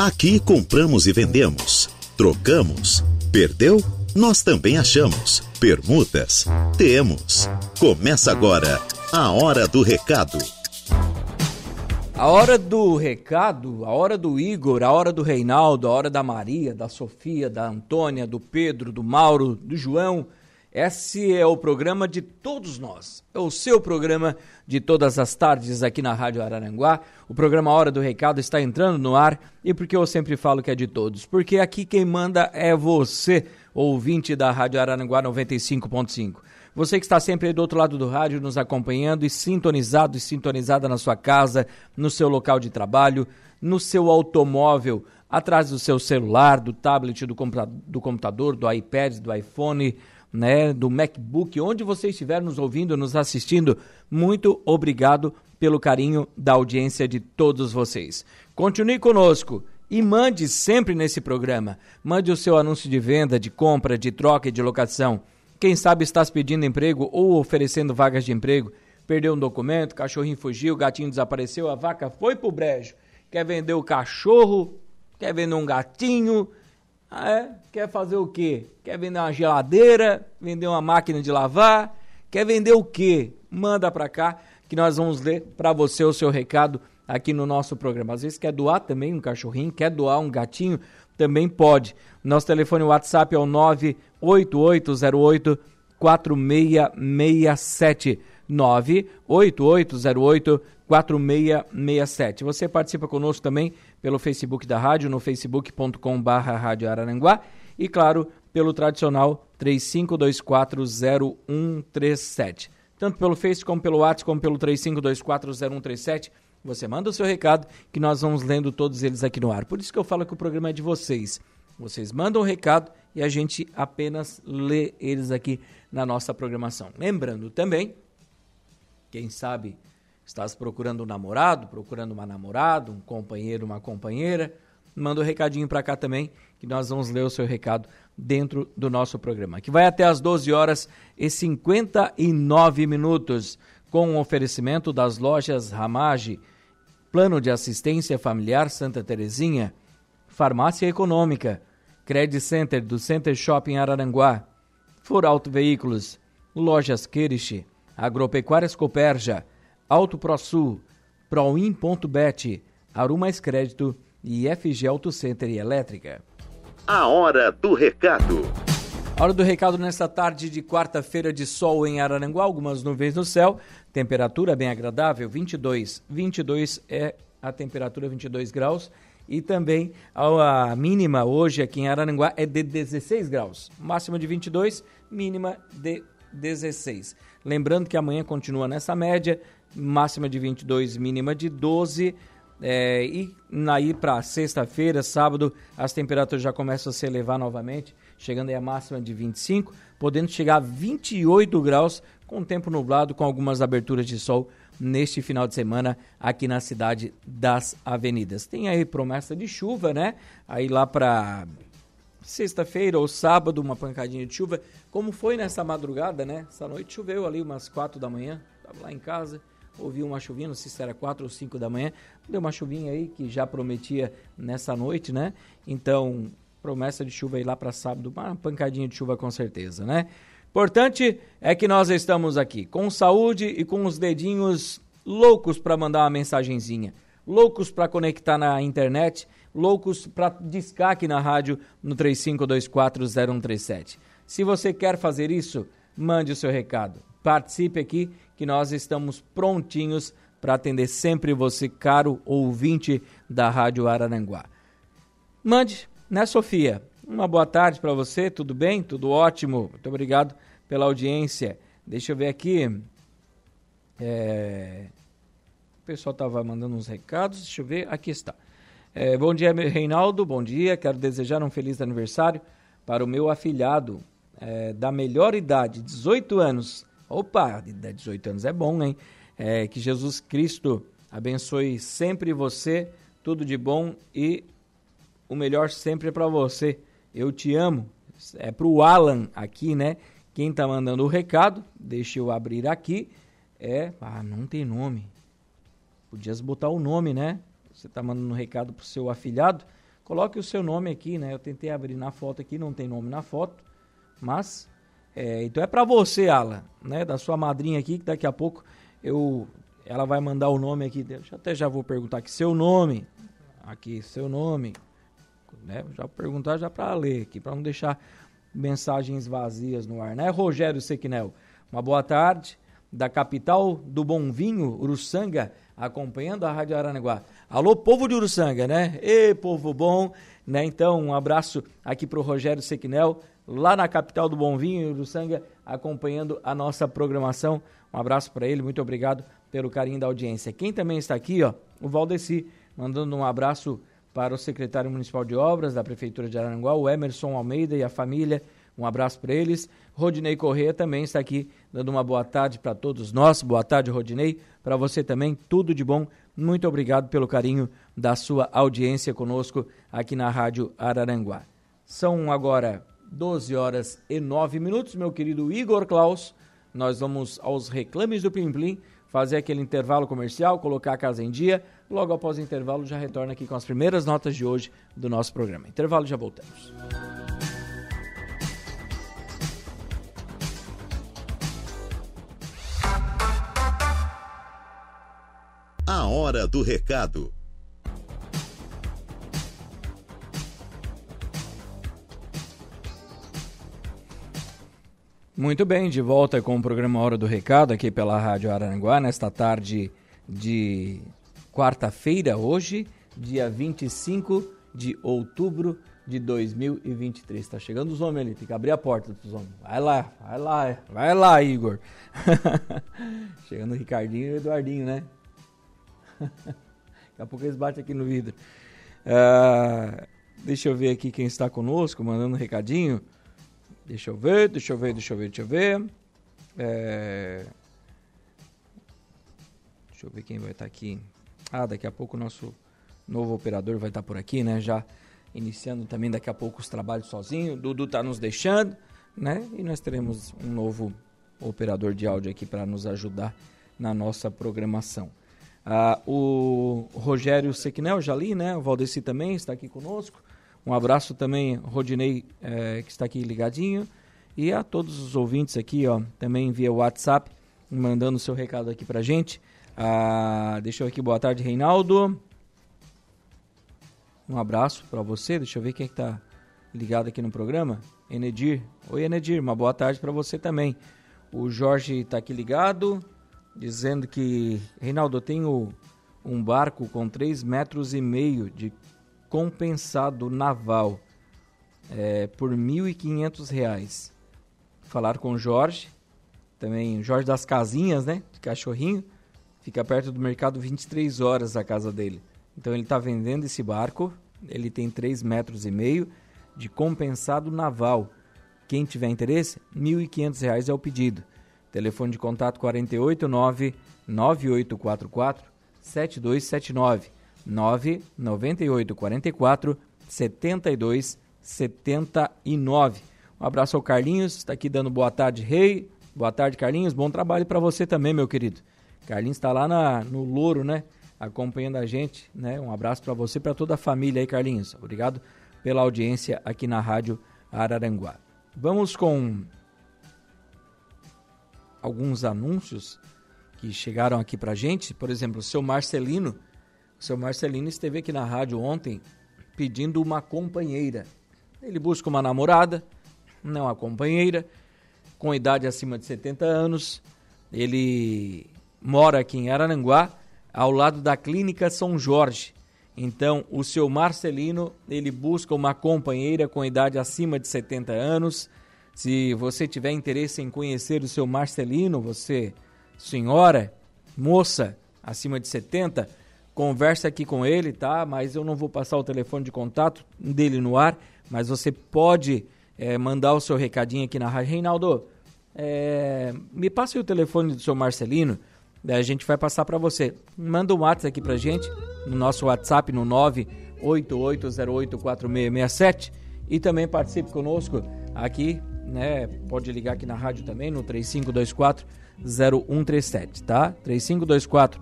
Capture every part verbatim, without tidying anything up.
Aqui compramos e vendemos, trocamos, perdeu? Nós também achamos. Permutas? Temos. Começa agora a Hora do Recado. A hora do recado, a hora do Igor, a hora do Reinaldo, a hora da Maria, da Sofia, da Antônia, do Pedro, do Mauro, do João. Esse é o programa de todos nós. É o seu programa de todas as tardes aqui na Rádio Araranguá. O programa Hora do Recado está entrando no ar. E por que eu sempre falo que é de todos? Porque aqui quem manda é você, ouvinte da Rádio Araranguá noventa e cinco ponto cinco. Você que está sempre aí do outro lado do rádio, nos acompanhando e sintonizado e sintonizada na sua casa, no seu local de trabalho, no seu automóvel, atrás do seu celular, do tablet, do computador, do iPad, do iPhone, né, do MacBook, onde você estiver nos ouvindo, nos assistindo, muito obrigado pelo carinho da audiência de todos vocês. Continue conosco. E mande sempre nesse programa. Mande o seu anúncio de venda, de compra, de troca e de locação. Quem sabe estás pedindo emprego ou oferecendo vagas de emprego, perdeu um documento, cachorrinho fugiu, gatinho desapareceu, a vaca foi pro brejo, quer vender o cachorro, quer vender um gatinho, é, quer fazer o quê? Quer vender uma geladeira, vender uma máquina de lavar, quer vender o quê? Manda para cá que nós vamos ler para você o seu recado aqui no nosso programa. Às vezes quer doar também um cachorrinho, quer doar um gatinho, também pode. Nosso telefone WhatsApp é o nove oito oito zero oito quatro seis seis sete. nove oito oito zero oito quatro seis seis sete. Você participa conosco também pelo Facebook da rádio, no facebook ponto com barra rádio araranguá e, claro, pelo tradicional três cinco dois quatro zero um três sete. Tanto pelo Face como pelo WhatsApp, como pelo três cinco dois quatro zero um três sete. Você manda o seu recado que nós vamos lendo todos eles aqui no ar. Por isso que eu falo que o programa é de vocês. Vocês mandam o recado e a gente apenas lê eles aqui na nossa programação. Lembrando também, quem sabe estás procurando um namorado, procurando uma namorada, um companheiro, uma companheira, manda o um recadinho para cá também que nós vamos ler o seu recado dentro do nosso programa, que vai até às doze horas e cinquenta e nove minutos. Com o oferecimento das Lojas Ramage, Plano de Assistência Familiar Santa Teresinha, Farmácia Econômica, CrediCenter do Center Shopping Araranguá, Furo Auto Veículos, Lojas Querich, Agropecuária Coperja, AutoproSul, ProWin.bet, Arumais Crédito e F G Auto Center e Elétrica. A Hora do Recado. Hora do recado nesta tarde de quarta-feira de sol em Araranguá, algumas nuvens no céu, temperatura bem agradável, vinte e dois, vinte e dois é a temperatura, vinte e dois graus, e também a mínima hoje aqui em Araranguá é de dezesseis graus, máxima de vinte e dois, mínima de dezesseis. Lembrando que amanhã continua nessa média, máxima de vinte e dois, mínima de doze. É, e aí para sexta-feira, sábado, as temperaturas já começam a se elevar novamente, chegando aí a máxima de vinte e cinco, podendo chegar a vinte e oito graus, com tempo nublado, com algumas aberturas de sol neste final de semana aqui na cidade das avenidas. Tem aí promessa de chuva, né? Aí lá para sexta-feira ou sábado, uma pancadinha de chuva, como foi nessa madrugada, né? Essa noite choveu ali umas quatro da manhã, estava lá em casa. Ouvi uma chuvinha, não sei se era quatro ou cinco da manhã, deu uma chuvinha aí que já prometia nessa noite, né? Então, promessa de chuva aí lá para sábado, uma pancadinha de chuva com certeza, né? Importante é que nós estamos aqui com saúde e com os dedinhos loucos para mandar uma mensagenzinha, loucos para conectar na internet, loucos para discar aqui na rádio no três cinco dois quatro zero um três sete. Se você quer fazer isso, mande o seu recado, participe aqui, que nós estamos prontinhos para atender sempre você, caro ouvinte da Rádio Araranguá. Mande, né, Sofia? Uma boa tarde para você, tudo bem? Tudo ótimo, muito obrigado pela audiência. Deixa eu ver aqui. É... O pessoal estava mandando uns recados, deixa eu ver, aqui está. É, bom dia, Reinaldo, bom dia, quero desejar um feliz aniversário para o meu afilhado é, da melhor idade, dezoito anos. Opa, dezoito anos é bom, hein? É, que Jesus Cristo abençoe sempre você, tudo de bom e o melhor sempre é para você. Eu te amo. É pro Alan aqui, né? Quem tá mandando o recado, deixa eu abrir aqui. É, ah, não tem nome. Podias botar o nome, né? Você tá mandando um recado pro seu afilhado, Coloque o seu nome aqui, né? Eu tentei abrir na foto aqui, não tem nome na foto, mas é, então é para você, Ala, né? Da sua madrinha aqui, que daqui a pouco eu, ela vai mandar o nome aqui. Deixa, até já vou perguntar aqui seu nome, aqui seu nome, né? Já vou perguntar já para ler aqui, para não deixar mensagens vazias no ar, né? Rogério Sequinel, uma boa tarde da capital do Bom Vinho, Uruçanga, acompanhando a Rádio Araranguá. Alô, povo de Uruçanga, né? Ê, povo bom, né? Então, um abraço aqui pro Rogério Sequinel, lá na capital do Bom Vinho, Uruçanga, acompanhando a nossa programação. Um abraço para ele, muito obrigado pelo carinho da audiência. Quem também está aqui, ó, o Valdeci, mandando um abraço para o secretário municipal de obras da Prefeitura de Araranguá, o Emerson Almeida e a família. Um abraço para eles. Rodinei Corrêa também está aqui, dando uma boa tarde para todos nós. Boa tarde, Rodinei. Para você também, tudo de bom. Muito obrigado pelo carinho da sua audiência conosco aqui na Rádio Araranguá. São agora doze horas e nove minutos, meu querido Igor Klaus. Nós vamos aos reclames do Plim Plim, fazer aquele intervalo comercial, colocar a casa em dia. Logo após o intervalo, já retorna aqui com as primeiras notas de hoje do nosso programa. Intervalo, já voltamos. A Hora do Recado. Muito bem, de volta com o programa Hora do Recado aqui pela Rádio Araranguá, nesta tarde de quarta-feira, hoje, dia vinte e cinco de outubro de dois mil e vinte e três. Está chegando os homens ali, tem que abrir a porta dos homens. Vai lá, vai lá, vai lá, Igor. Chegando o Ricardinho e o Eduardinho, né? Daqui a pouco eles batem aqui no vidro. Uh, deixa eu ver aqui quem está conosco, mandando um recadinho. Deixa eu ver, deixa eu ver, deixa eu ver, deixa eu ver. É... Deixa eu ver quem vai estar aqui. Ah, daqui a pouco o nosso novo operador vai estar por aqui, né? Já iniciando também daqui a pouco os trabalhos sozinho. O Dudu está nos deixando, né? E nós teremos um novo operador de áudio aqui para nos ajudar na nossa programação. Ah, o Rogério Sequinel, já li, né? O Valdeci também está aqui conosco. Um abraço também, Rodinei, eh, que está aqui ligadinho. E a todos os ouvintes aqui, ó, também via WhatsApp, mandando o seu recado aqui pra gente. Ah, deixa eu aqui, boa tarde, Reinaldo. Um abraço para você. Deixa eu ver quem é que tá ligado aqui no programa. Enedir. Oi, Enedir, uma boa tarde para você também. O Jorge está aqui ligado, dizendo que, Reinaldo, eu tenho um barco com três metros e meio de compensado naval é, por mil e quinhentos reais. Falar com o Jorge, também Jorge das Casinhas, né? De cachorrinho, fica perto do mercado vinte e três horas a casa dele. Então ele está vendendo esse barco, ele tem três metros e meio de compensado naval. Quem tiver interesse, mil e quinhentos reais é o pedido. Telefone de contato quatro oito nove nove oito quatro quatro sete dois sete nove, nove nove oito quatro quatro sete dois sete nove. Um abraço ao Carlinhos, está aqui dando boa tarde, Rei. Boa tarde, Carlinhos, bom trabalho para você também, meu querido. Carlinhos está lá na, no Louro, né, acompanhando a gente, né? Um abraço para você e para toda a família aí, Carlinhos. Obrigado pela audiência aqui na Rádio Araranguá. Vamos com alguns anúncios que chegaram aqui pra gente. Por exemplo, o seu Marcelino, o seu Marcelino esteve aqui na rádio ontem pedindo uma companheira. Ele busca uma namorada, não uma companheira, com idade acima de setenta anos. Ele mora aqui em Araranguá, ao lado da Clínica São Jorge. Então, o seu Marcelino, ele busca uma companheira com idade acima de setenta anos. Se você tiver interesse em conhecer o seu Marcelino, você, senhora, moça, acima de setenta, conversa aqui com ele, tá? Mas eu não vou passar o telefone de contato dele no ar, mas você pode é, mandar o seu recadinho aqui na rádio. Reinaldo, é, me passe o telefone do seu Marcelino, a gente vai passar para você. Manda um WhatsApp aqui pra gente, no nosso WhatsApp, no nove oito oito zero oito quatro seis seis sete, e também participe conosco aqui, né? Pode ligar aqui na rádio também no três cinco dois quatro zero um três sete, tá? três cinco dois quatro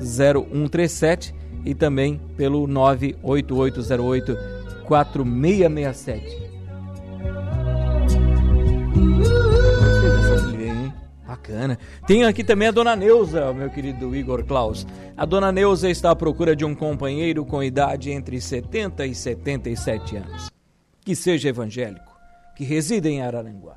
zero um três sete e também pelo nove oito oito zero oito quatro seis seis sete. Bacana. Tem aqui também a Dona Neuza, meu querido Igor Klaus. A Dona Neuza está à procura de um companheiro com idade entre setenta e setenta e sete anos, que seja evangélico, que resida em Araranguá.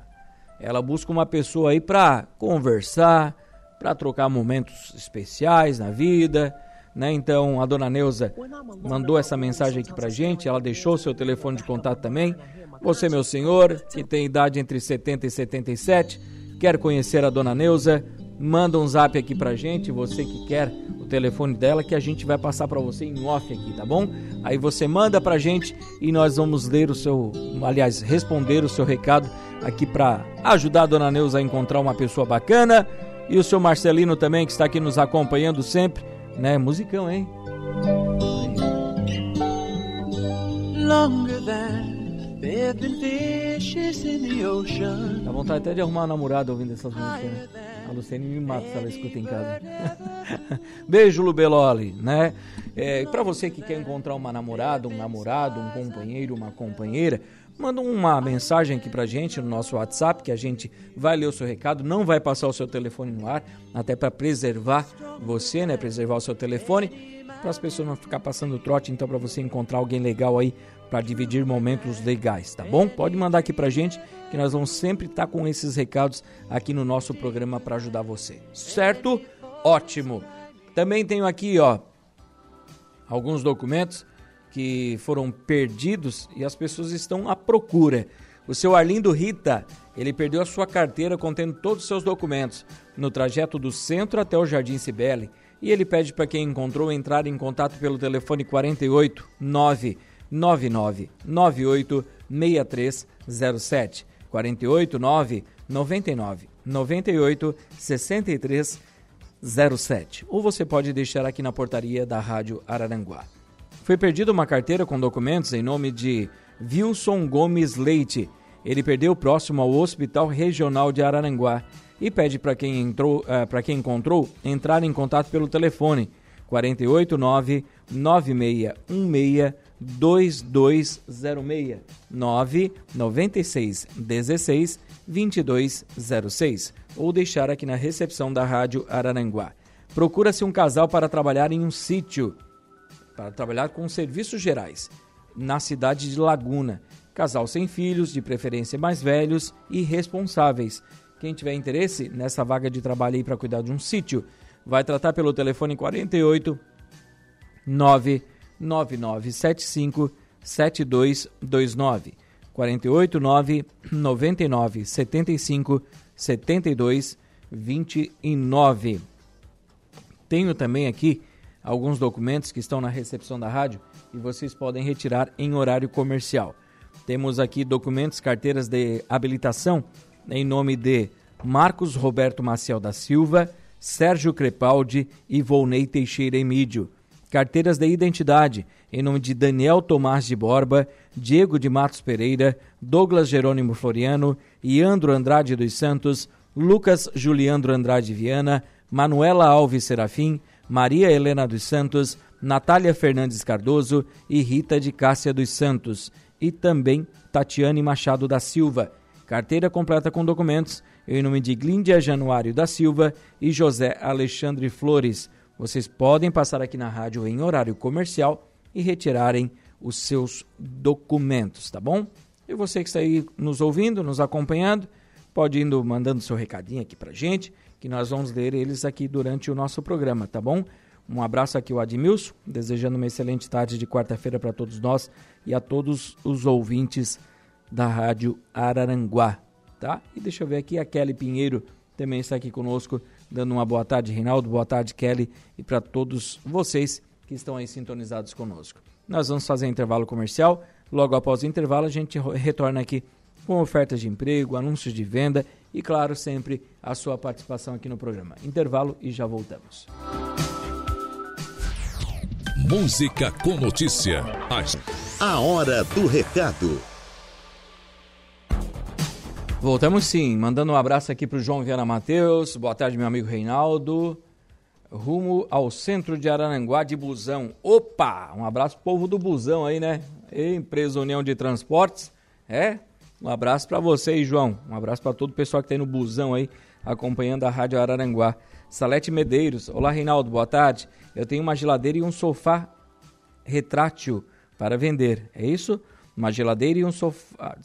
Ela busca uma pessoa aí para conversar, para trocar momentos especiais na vida, né? Então a Dona Neuza mandou essa mensagem aqui pra gente, ela deixou seu telefone de contato também. Você, meu senhor, que tem idade entre setenta e setenta e sete, quer conhecer a Dona Neuza, manda um zap aqui pra gente, você que quer o telefone dela, que a gente vai passar pra você em off aqui, tá bom? Aí você manda pra gente e nós vamos ler o seu, aliás, responder o seu recado aqui pra ajudar a Dona Neuza a encontrar uma pessoa bacana. E o seu Marcelino também, que está aqui nos acompanhando sempre, né? Musicão, hein? Longer than dá vontade até de arrumar um namorado ouvindo essas músicas, né? A Luciene me mata se ela escuta em casa. Beijo, Lubeloli, né? É, pra você que quer encontrar uma namorada, um namorado, um companheiro, uma companheira, manda uma mensagem aqui pra gente no nosso WhatsApp, que a gente vai ler o seu recado, não vai passar o seu telefone no ar, até pra preservar você, né? Preservar o seu telefone, para as pessoas não ficar passando trote, então pra você encontrar alguém legal aí, para dividir momentos legais, tá bom? Pode mandar aqui pra gente, que nós vamos sempre estar com esses recados aqui no nosso programa para ajudar você, certo? Ótimo! Também tenho aqui, ó, alguns documentos que foram perdidos e as pessoas estão à procura. O seu Arlindo Rita, ele perdeu a sua carteira contendo todos os seus documentos no trajeto do centro até o Jardim Cibele, e ele pede para quem encontrou entrar em contato pelo telefone quarenta e oito, nove nove nove oito seis três zero sete, quatro oito nove nove nove nove oito seis três zero sete, ou você pode deixar aqui na portaria da Rádio Araranguá. Foi perdida uma carteira com documentos em nome de Wilson Gomes Leite. Ele perdeu próximo ao Hospital Regional de Araranguá e pede para quem entrou, para quem encontrou entrar em contato pelo telefone quatro oito nove nove seis um seis dois dois zero seis, nove nove seis um seis dois dois zero seis, ou deixar aqui na recepção da Rádio Araranguá. Procura-se um casal para trabalhar em um sítio, para trabalhar com serviços gerais, na cidade de Laguna. Casal sem filhos, de preferência mais velhos e responsáveis. Quem tiver interesse nessa vaga de trabalho aí para cuidar de um sítio, vai tratar pelo telefone quarenta e oito nove nove nove sete cinco sete dois dois nove, quarenta e oito nove nove nove sete cinco sete dois dois nove. Tenho também aqui alguns documentos que estão na recepção da rádio e vocês podem retirar em horário comercial. Temos aqui documentos, carteiras de habilitação em nome de Marcos Roberto Maciel da Silva, Sérgio Crepaldi e Volney Teixeira Emídio. Carteiras de identidade em nome de Daniel Tomás de Borba, Diego de Matos Pereira, Douglas Jerônimo Floriano, Iandro Andrade dos Santos, Lucas Juliandro Andrade Viana, Manuela Alves Serafim, Maria Helena dos Santos, Natália Fernandes Cardoso e Rita de Cássia dos Santos, e também Tatiane Machado da Silva. Carteira completa com documentos em nome de Glíndia Januário da Silva e José Alexandre Flores. Vocês podem passar aqui na rádio em horário comercial e retirarem os seus documentos, tá bom? E você que está aí nos ouvindo, nos acompanhando, pode ir mandando seu recadinho aqui pra gente, que nós vamos ler eles aqui durante o nosso programa, tá bom? Um abraço aqui ao Admilson, desejando uma excelente tarde de quarta-feira para todos nós e a todos os ouvintes da Rádio Araranguá, tá? E deixa eu ver aqui, a Kelly Pinheiro também está aqui conosco, dando uma boa tarde, Reinaldo, boa tarde, Kelly, e para todos vocês que estão aí sintonizados conosco. Nós vamos fazer intervalo comercial, logo após o intervalo a gente retorna aqui com ofertas de emprego, anúncios de venda e, claro, sempre a sua participação aqui no programa. Intervalo e já voltamos. Música com notícia. A hora do recado. Voltamos sim, mandando um abraço aqui para o João Viana Matheus, boa tarde meu amigo Reinaldo, rumo ao centro de Araranguá de busão. Opa! Um abraço pro povo do busão aí, né? Empresa União de Transportes. É? Um abraço para você aí, João. Um abraço para todo o pessoal que tá aí no busão aí, acompanhando a Rádio Araranguá. Salete Medeiros. Olá, Reinaldo. Boa tarde. Eu tenho uma geladeira e um sofá retrátil para vender. É isso? Uma geladeira e um sofá...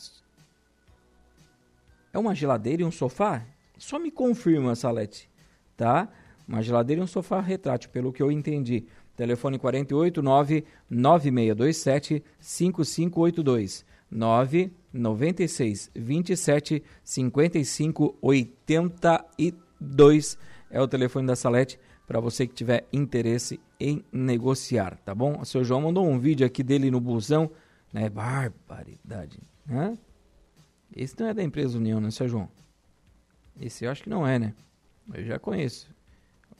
É uma geladeira e um sofá? Só me confirma, Salete. Tá? Uma geladeira e um sofá retrátil, pelo que eu entendi. Telefone quatro oito nove nove seis dois sete cinco cinco oito dois. nove nove seis dois sete cinco cinco oito dois é o telefone da Salete para você que tiver interesse em negociar, tá bom? O seu João mandou um vídeo aqui dele no busão, né? Barbaridade, né? Esse não é da Empresa União, né, seu João? Esse eu acho que não é, né? Eu já conheço.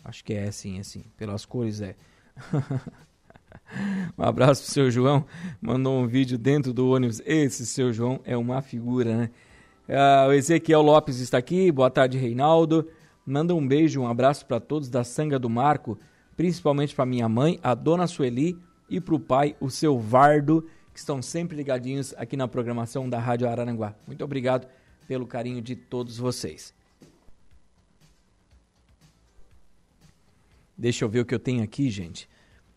Acho que é sim, é sim. Pelas cores é. Um abraço pro seu João. Mandou um vídeo dentro do ônibus. Esse seu João é uma figura, né? Ah, o Ezequiel Lopes está aqui. Boa tarde, Reinaldo. Manda um beijo, um abraço para todos da Sanga do Marco, principalmente para minha mãe, a dona Sueli, e pro pai, o seu Vardo, que estão sempre ligadinhos aqui na programação da Rádio Araranguá. Muito obrigado pelo carinho de todos vocês. Deixa eu ver o que eu tenho aqui, gente.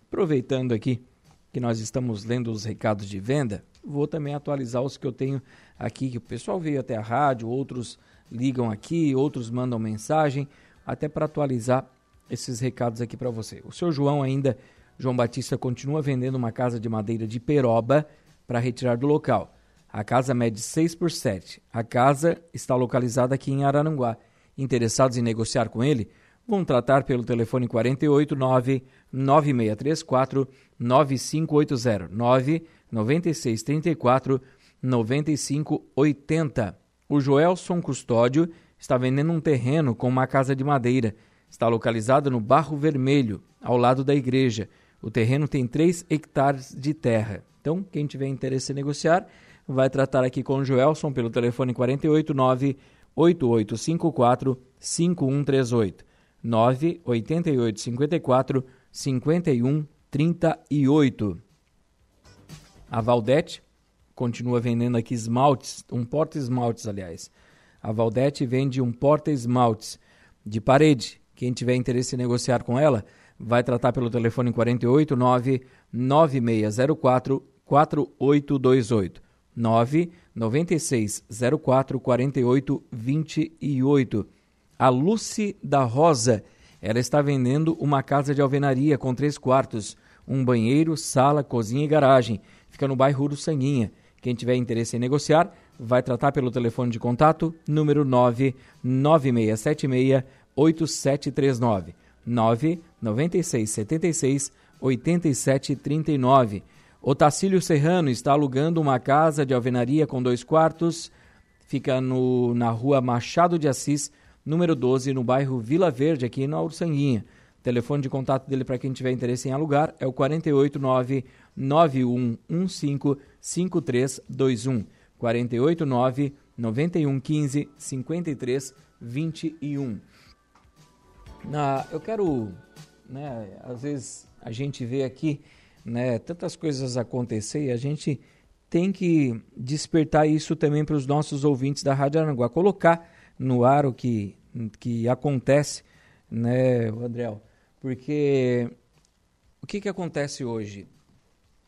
Aproveitando aqui que nós estamos lendo os recados de venda, vou também atualizar os que eu tenho aqui, que o pessoal veio até a rádio, outros ligam aqui, outros mandam mensagem, até para atualizar esses recados aqui para você. O seu João ainda, João Batista, continua vendendo uma casa de madeira de peroba para retirar do local. A casa mede seis por sete. A casa está localizada aqui em Araranguá. Interessados em negociar com ele? Vão tratar pelo telefone quatro oito nove nove seis três quatro nove cinco oito zero nove nove seis três quatro nove cinco oito zero. O Joelson Custódio está vendendo um terreno com uma casa de madeira. Está localizado no Barro Vermelho, ao lado da igreja. O terreno tem três hectares de terra. Então, quem tiver interesse em negociar, vai tratar aqui com o Joelson pelo telefone quatro oito nove oito oito cinco quatro cinco um três oito. nove oito oito cinco quatro cinco um três oito. A Valdete continua vendendo aqui esmaltes, um porta-esmaltes, aliás. A Valdete vende um porta-esmaltes de parede. Quem tiver interesse em negociar com ela, vai tratar pelo telefone quatro oito nove nove seis zero quatro quatro oito dois oito. nove nove seis zero quatro quatro oito dois oito. A Lucy da Rosa, ela está vendendo uma casa de alvenaria com três quartos, um banheiro, sala, cozinha e garagem. Fica no bairro do Sanguinha. Quem tiver interesse em negociar, vai tratar pelo telefone de contato, número nove nove seis sete seis oito sete três nove, nove nove seis sete seis oito sete três nove. Otacílio Serrano está alugando uma casa de alvenaria com dois quartos, fica no, na rua Machado de Assis, número doze, no bairro Vila Verde, aqui na Ursanguinha. O telefone de contato dele para quem tiver interesse em alugar é o quatro oito nove nove um um cinco cinco três dois um. quatro oito nove nove um um cinco cinco três dois um. Ah, eu quero, né, às vezes a gente vê aqui, né, tantas coisas acontecer e a gente tem que despertar isso também para os nossos ouvintes da Rádio Araranguá, colocar no ar o que, que acontece, né, Andréu? Porque o que, que acontece hoje?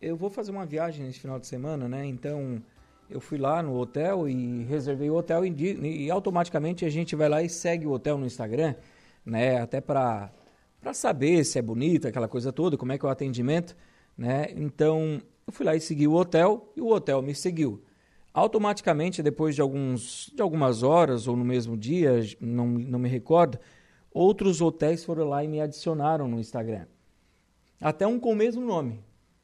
Eu vou fazer uma viagem nesse final de semana, né? Então, eu fui lá no hotel e reservei o hotel e, e automaticamente a gente vai lá e segue o hotel no Instagram, né? Até para para saber se é bonito, aquela coisa toda, como é que é o atendimento, né? Então, eu fui lá e segui o hotel e o hotel me seguiu. Automaticamente, depois de, alguns, de algumas horas ou no mesmo dia, não, não me recordo, outros hotéis foram lá e me adicionaram no Instagram. Até um com o mesmo nome.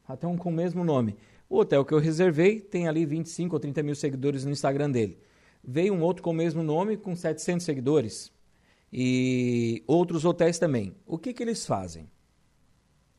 Até um com o mesmo nome. O hotel que eu reservei tem ali vinte e cinco ou trinta mil seguidores no Instagram dele. Veio um outro com o mesmo nome com setecentos seguidores. E outros hotéis também. O que, que eles fazem?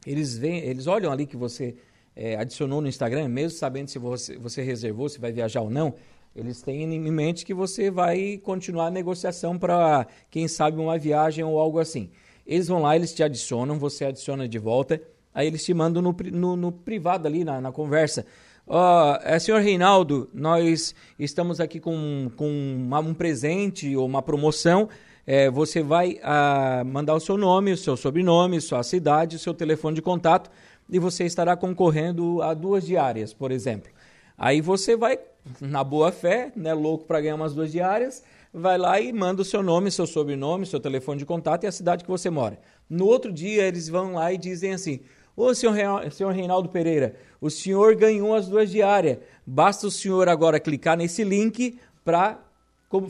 Eles, vêm, eles olham ali que você... É, adicionou no Instagram, mesmo sabendo se você, você reservou, se vai viajar ou não, eles têm em mente que você vai continuar a negociação para, quem sabe, uma viagem ou algo assim. Eles vão lá, eles te adicionam, você adiciona de volta, aí eles te mandam no, no, no privado ali, na, na conversa. Ó, oh, é, senhor Reinaldo, nós estamos aqui com, com uma, um presente ou uma promoção. É, você vai ah, mandar o seu nome, o seu sobrenome, sua cidade, o seu telefone de contato e você estará concorrendo a duas diárias, por exemplo. Aí você vai, na boa fé, né, louco para ganhar umas duas diárias, vai lá e manda o seu nome, seu sobrenome, seu telefone de contato e a cidade que você mora. No outro dia, eles vão lá e dizem assim: ô, senhor Reinaldo Pereira, o senhor ganhou as duas diárias. Basta o senhor agora clicar nesse link para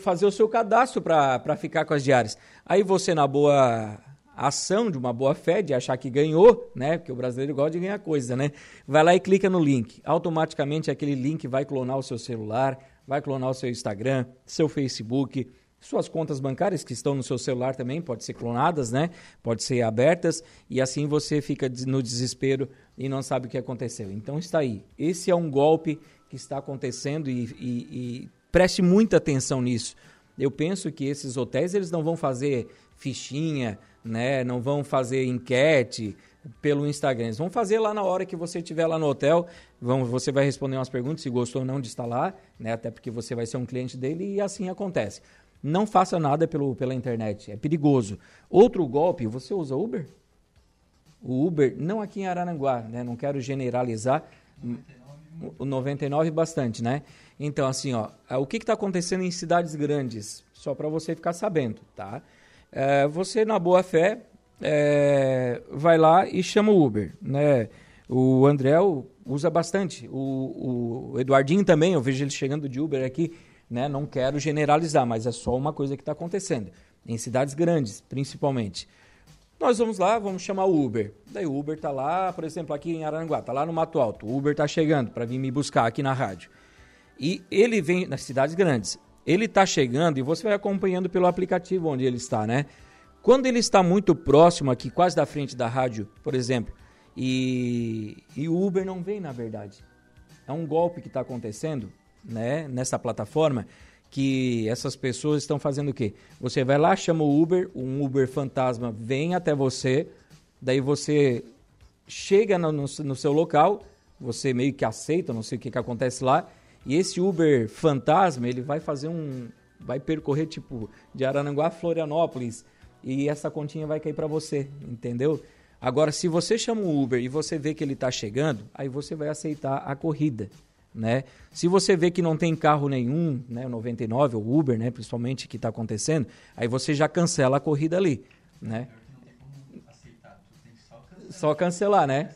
fazer o seu cadastro para ficar com as diárias. Aí você, na boa ação, de uma boa fé, de achar que ganhou, né? Porque o brasileiro gosta de ganhar coisa, né? Vai lá e clica no link. Automaticamente aquele link vai clonar o seu celular, vai clonar o seu Instagram, seu Facebook, suas contas bancárias que estão no seu celular também, pode ser clonadas, né? Pode ser abertas, e assim você fica no desespero e não sabe o que aconteceu. Então está aí. Esse é um golpe que está acontecendo e, e, e preste muita atenção nisso. Eu penso que esses hotéis, eles não vão fazer fichinha, né? Não vão fazer enquete pelo Instagram. Eles vão fazer lá na hora que você estiver lá no hotel, vão, você vai responder umas perguntas, se gostou ou não de estar lá, né? Até porque você vai ser um cliente dele e assim acontece. Não faça nada pelo, pela internet, é perigoso. Outro golpe, você usa Uber? O Uber, não aqui em Araranguá, né? Não quero generalizar, o noventa e nove bastante, né? Então, assim, ó, o que está acontecendo em cidades grandes? Só para você ficar sabendo, tá? É, você, na boa fé, é, vai lá e chama o Uber, né? O André usa bastante, o, o Eduardinho também, eu vejo ele chegando de Uber aqui, né? Não quero generalizar, mas é só uma coisa que está acontecendo, em cidades grandes, principalmente. Nós vamos lá, vamos chamar o Uber. Daí o Uber está lá, por exemplo, aqui em Araranguá, está lá no Mato Alto, o Uber está chegando para vir me buscar aqui na rádio. E ele vem nas cidades grandes, ele está chegando e você vai acompanhando pelo aplicativo onde ele está, né? Quando ele está muito próximo aqui, quase da frente da rádio, por exemplo, e, e o Uber não vem, na verdade. É um golpe que está acontecendo, né, nessa plataforma, que essas pessoas estão fazendo o quê? Você vai lá, chama o Uber, um Uber fantasma vem até você, daí você chega no, no, no seu local, você meio que aceita, não sei o que, que acontece lá, e esse Uber fantasma, ele vai fazer um... vai percorrer, tipo, de Araranguá a Florianópolis, e essa continha vai cair para você, entendeu? Agora, se você chama o Uber e você vê que ele está chegando, aí você vai aceitar a corrida, né? Se você vê que não tem carro nenhum, né, o noventa e nove, o Uber, né, principalmente, que está acontecendo, aí você já cancela a corrida ali, né? Não tem como aceitar, tu tem que só cancelar. Só cancelar, né?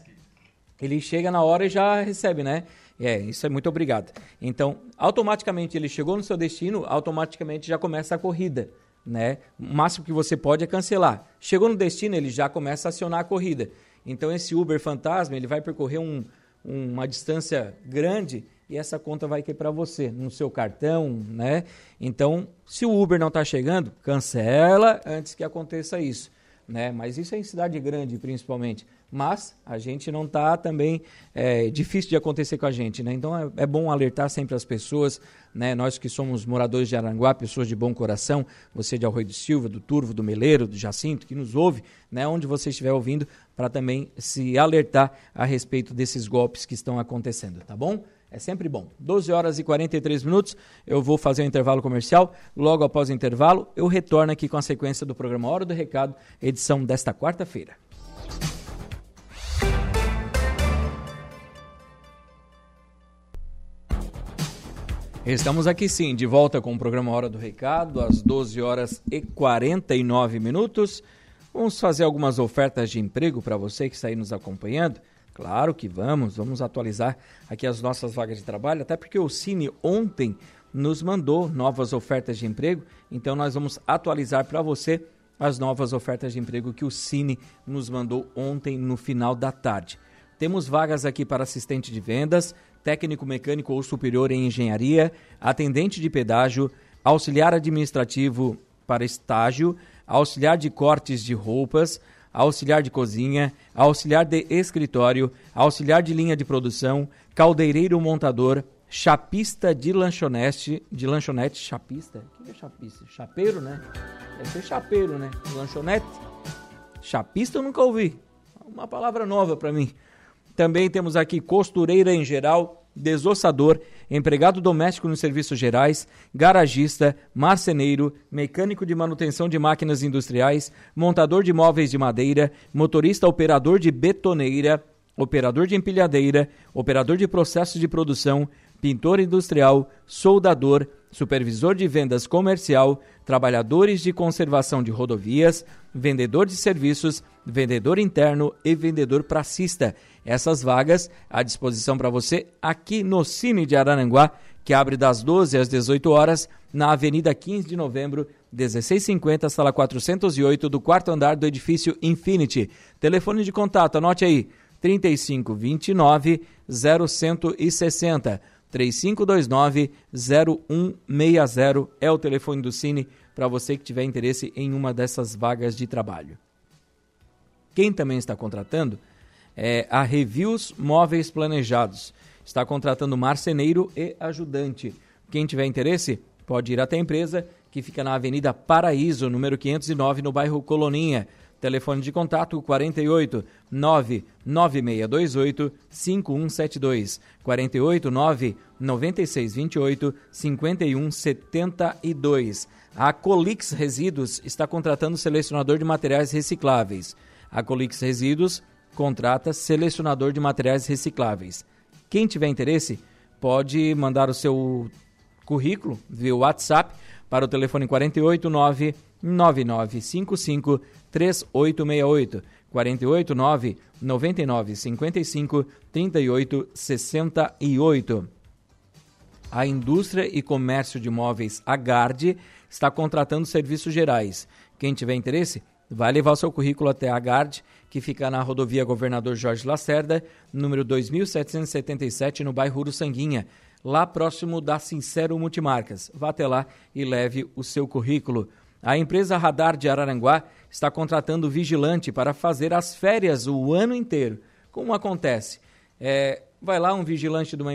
Ele chega na hora e já recebe, né? É, isso é muito obrigado. Então, automaticamente ele chegou no seu destino, automaticamente já começa a corrida, né? O máximo que você pode é cancelar. Chegou no destino, ele já começa a acionar a corrida. Então, esse Uber fantasma, ele vai percorrer um... uma distância grande e essa conta vai cair para você, no seu cartão, né? Então, se o Uber não está chegando, cancela antes que aconteça isso, né? Mas isso é em cidade grande, principalmente. Mas a gente não está também, é difícil de acontecer com a gente, né? Então, é, é bom alertar sempre as pessoas, né? Nós que somos moradores de Araranguá, pessoas de bom coração, você de Arroio do Silva, do Turvo, do Meleiro, do Jacinto, que nos ouve, né? Onde você estiver ouvindo, para também se alertar a respeito desses golpes que estão acontecendo, tá bom? É sempre bom. doze horas e quarenta e três minutos, eu vou fazer um intervalo comercial. Logo após o intervalo, eu retorno aqui com a sequência do programa Hora do Recado, edição desta quarta-feira. Estamos aqui sim, de volta com o programa Hora do Recado, às doze horas e quarenta e nove minutos. Vamos fazer algumas ofertas de emprego para você que está aí nos acompanhando. Claro que vamos, vamos atualizar aqui as nossas vagas de trabalho, até porque o Cine ontem nos mandou novas ofertas de emprego, então nós vamos atualizar para você as novas ofertas de emprego que o Cine nos mandou ontem no final da tarde. Temos vagas aqui para assistente de vendas, técnico mecânico ou superior em engenharia, atendente de pedágio, auxiliar administrativo para estágio, auxiliar de cortes de roupas, auxiliar de cozinha, auxiliar de escritório, auxiliar de linha de produção, caldeireiro montador, chapista de lanchonete, de lanchonete, chapista? O que é chapista? Chapeiro, né? Deve ser chapeiro, né? Lanchonete? Chapista eu nunca ouvi. Uma palavra nova para mim. Também temos aqui costureira em geral, desossador, empregado doméstico nos serviços gerais, garagista, marceneiro, mecânico de manutenção de máquinas industriais, montador de móveis de madeira, motorista operador de betoneira, operador de empilhadeira, operador de processos de produção, pintor industrial, soldador, supervisor de vendas comercial, trabalhadores de conservação de rodovias, vendedor de serviços, vendedor interno e vendedor pracista. Essas vagas à disposição para você aqui no Cine de Araranguá, que abre das doze às dezoito horas, na Avenida quinze de Novembro, dezesseis cinquenta, sala quatrocentos e oito, do quarto andar do edifício Infinity. Telefone de contato, anote aí, trinta e cinco vinte e nove, zero cento e sessenta. três cinco dois nove, zero um seis zero é o telefone do Cine para você que tiver interesse em uma dessas vagas de trabalho. Quem também está contratando é a Reviews Móveis Planejados. Está contratando marceneiro e ajudante. Quem tiver interesse pode ir até a empresa, que fica na Avenida Paraíso, número quinhentos e nove, no bairro Coloninha. Telefone de contato quarenta e oito, nove nove seis dois oito, cinco um sete dois, quarenta e oito, nove nove seis dois oito, cinco um sete dois. A Colix Resíduos está contratando selecionador de materiais recicláveis. A Colix Resíduos contrata selecionador de materiais recicláveis. Quem tiver interesse pode mandar o seu currículo via WhatsApp para o telefone quarenta e oito, nove nove nove cinco cinco, três oito seis oito, quarenta e oito, nove nove nove cinco cinco, trinta e oito sessenta e oito. A Indústria e Comércio de Móveis, a Gard, está contratando serviços gerais. Quem tiver interesse, vai levar o seu currículo até a Gard, que fica na rodovia Governador Jorge Lacerda, número dois mil setecentos e setenta e sete, no bairro Uruçanguinha, lá próximo da Sincero Multimarcas. Vá até lá e leve o seu currículo. A empresa Radar de Araranguá está contratando vigilante para fazer as férias o ano inteiro. Como acontece? É, vai lá um vigilante de uma,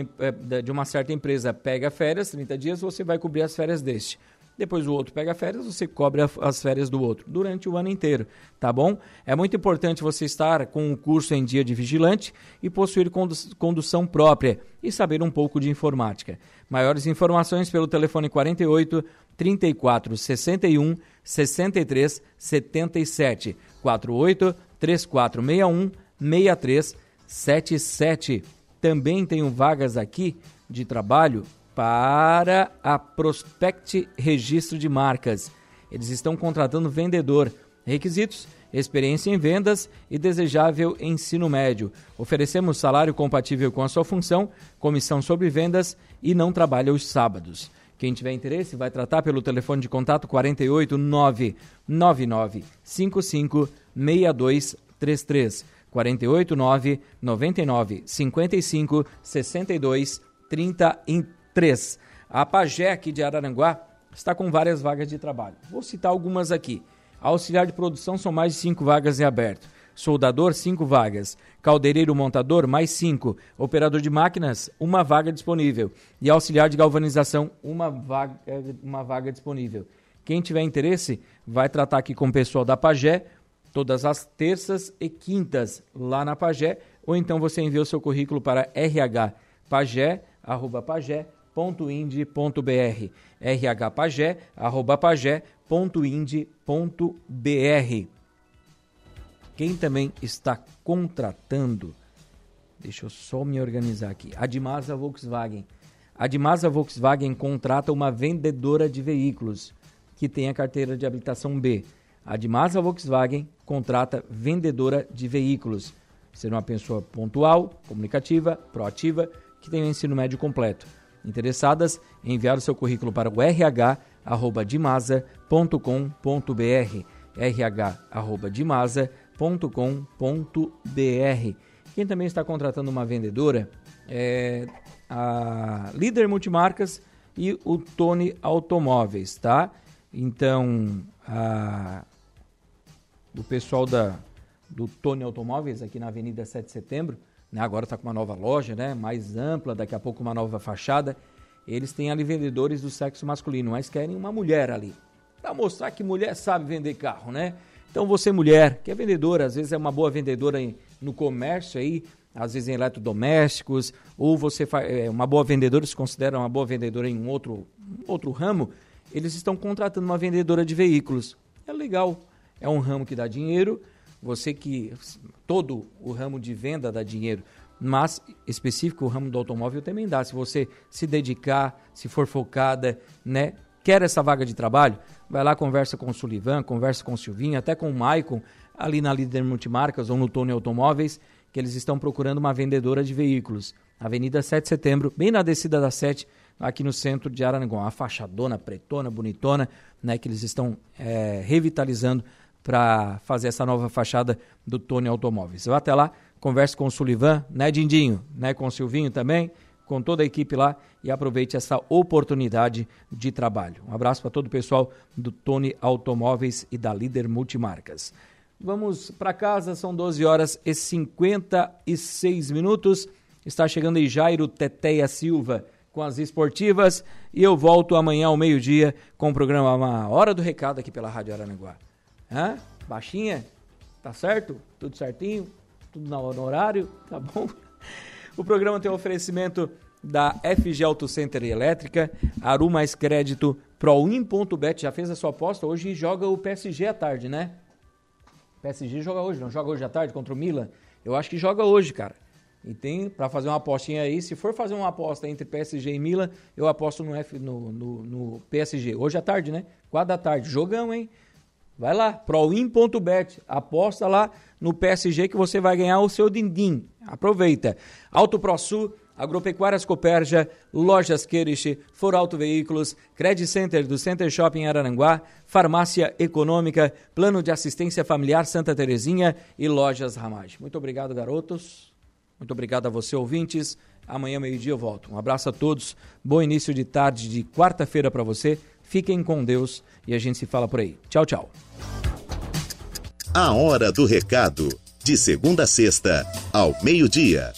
de uma certa empresa, pega férias, trinta dias, você vai cobrir as férias deste. Depois o outro pega férias, você cobre as férias do outro, durante o ano inteiro, tá bom? É muito importante você estar com o curso em dia de vigilante e possuir condução própria e saber um pouco de informática. Maiores informações pelo telefone quarenta e oito, trinta e quatro, sessenta e um, sessenta e três, setenta e sete, quarenta e oito, trinta e quatro, sessenta e um, sessenta e três, setenta e sete. Também tenho vagas aqui de trabalho para a Prospect Registro de Marcas. Eles estão contratando vendedor. Requisitos: experiência em vendas e desejável ensino médio. Oferecemos salário compatível com a sua função, comissão sobre vendas e não trabalha os sábados. Quem tiver interesse vai tratar pelo telefone de contato quarenta e oito, nove nove nove cinco cinco, seis dois três três, quarenta e oito, nove nove nove cinco cinco, sessenta e dois, trinta e três. A Pagé aqui de Araranguá está com várias vagas de trabalho. Vou citar algumas aqui. Auxiliar de produção são mais de cinco vagas em aberto. Soldador, cinco vagas. Caldeireiro montador, mais cinco. Operador de máquinas, uma vaga disponível. E auxiliar de galvanização, uma vaga, uma vaga disponível. Quem tiver interesse, vai tratar aqui com o pessoal da Pagé, todas as terças e quintas lá na Pagé, ou então você envia o seu currículo para r h pagé arroba pagé ponto ind ponto b r, r h pagé arroba pagé ponto ind ponto b r. Quem também está contratando, deixa eu só me organizar aqui, a Demasa Volkswagen. A Demasa Volkswagen contrata uma vendedora de veículos que tem a carteira de habilitação B. A Demasa Volkswagen contrata vendedora de veículos. Ser uma pessoa pontual, comunicativa, proativa, que tem o ensino médio completo. Interessadas, enviar o seu currículo para o r h arroba demasa ponto com ponto b r, r h arroba demasa ponto com ponto b r. .com.br. Quem também está contratando uma vendedora é a Líder Multimarcas e o Tone Automóveis, tá? Então, a, o pessoal da, do Tone Automóveis aqui na Avenida sete de Setembro, né? Agora está com uma nova loja, né? Mais ampla, daqui a pouco uma nova fachada. Eles têm ali vendedores do sexo masculino, mas querem uma mulher ali, para mostrar que mulher sabe vender carro, né? Então você, mulher, que é vendedora, às vezes é uma boa vendedora em, no comércio aí, às vezes em eletrodomésticos, ou você é uma boa vendedora, se considera uma boa vendedora em um outro, outro ramo, eles estão contratando uma vendedora de veículos. É legal, é um ramo que dá dinheiro, você que... todo o ramo de venda dá dinheiro, mas específico o ramo do automóvel também dá. Se você se dedicar, se for focada, né? Quer essa vaga de trabalho? Vai lá, conversa com o Sullivan, conversa com o Silvinho, até com o Maicon, ali na Líder Multimarcas ou no Tone Automóveis, que eles estão procurando uma vendedora de veículos. Avenida sete de setembro, bem na descida da sete, aqui no centro de Araranguá. Uma fachadona, pretona, bonitona, né, que eles estão é, revitalizando para fazer essa nova fachada do Tone Automóveis. Vá até lá, converse com o Sullivan, né, Dindinho, né, com o Silvinho também, com toda a equipe lá, e aproveite essa oportunidade de trabalho. Um abraço para todo o pessoal do Tone Automóveis e da Líder Multimarcas. Vamos para casa, são doze horas e cinquenta e seis minutos. Está chegando aí Jairo Teteia Silva com as esportivas, e eu volto amanhã ao meio-dia com o programa Uma Hora do Recado aqui pela Rádio Araranguá. Hã? Baixinha? Tá certo? Tudo certinho? Tudo no horário? Tá bom? O programa tem um oferecimento da F G Auto Center e Elétrica, Arumais Crédito, ProWin.bet. Já fez a sua aposta? Hoje joga o P S G à tarde, né? P S G joga hoje, não joga hoje à tarde contra o Milan? Eu acho que joga hoje, cara. E tem pra fazer uma apostinha aí. Se for fazer uma aposta entre P S G e Milan, eu aposto no, F, no, no, no P S G. Hoje à tarde, né? quatro da tarde. Jogão, hein? Vai lá, ProWin.bet, aposta lá no P S G que você vai ganhar o seu din-din. Aproveita. AutoproSul, Agropecuária Coperja, Lojas Querich, Furo Auto Veículos, CrediCenter do Center Shopping Araranguá, Farmácia Econômica, Plano de Assistência Familiar Santa Teresinha e Lojas Ramage. Muito obrigado, garotos. Muito obrigado a você, ouvintes. Amanhã, meio-dia, eu volto. Um abraço a todos. Bom início de tarde de quarta-feira para você. Fiquem com Deus e a gente se fala por aí. Tchau, tchau. A Hora do Recado, de segunda a sexta, ao meio-dia.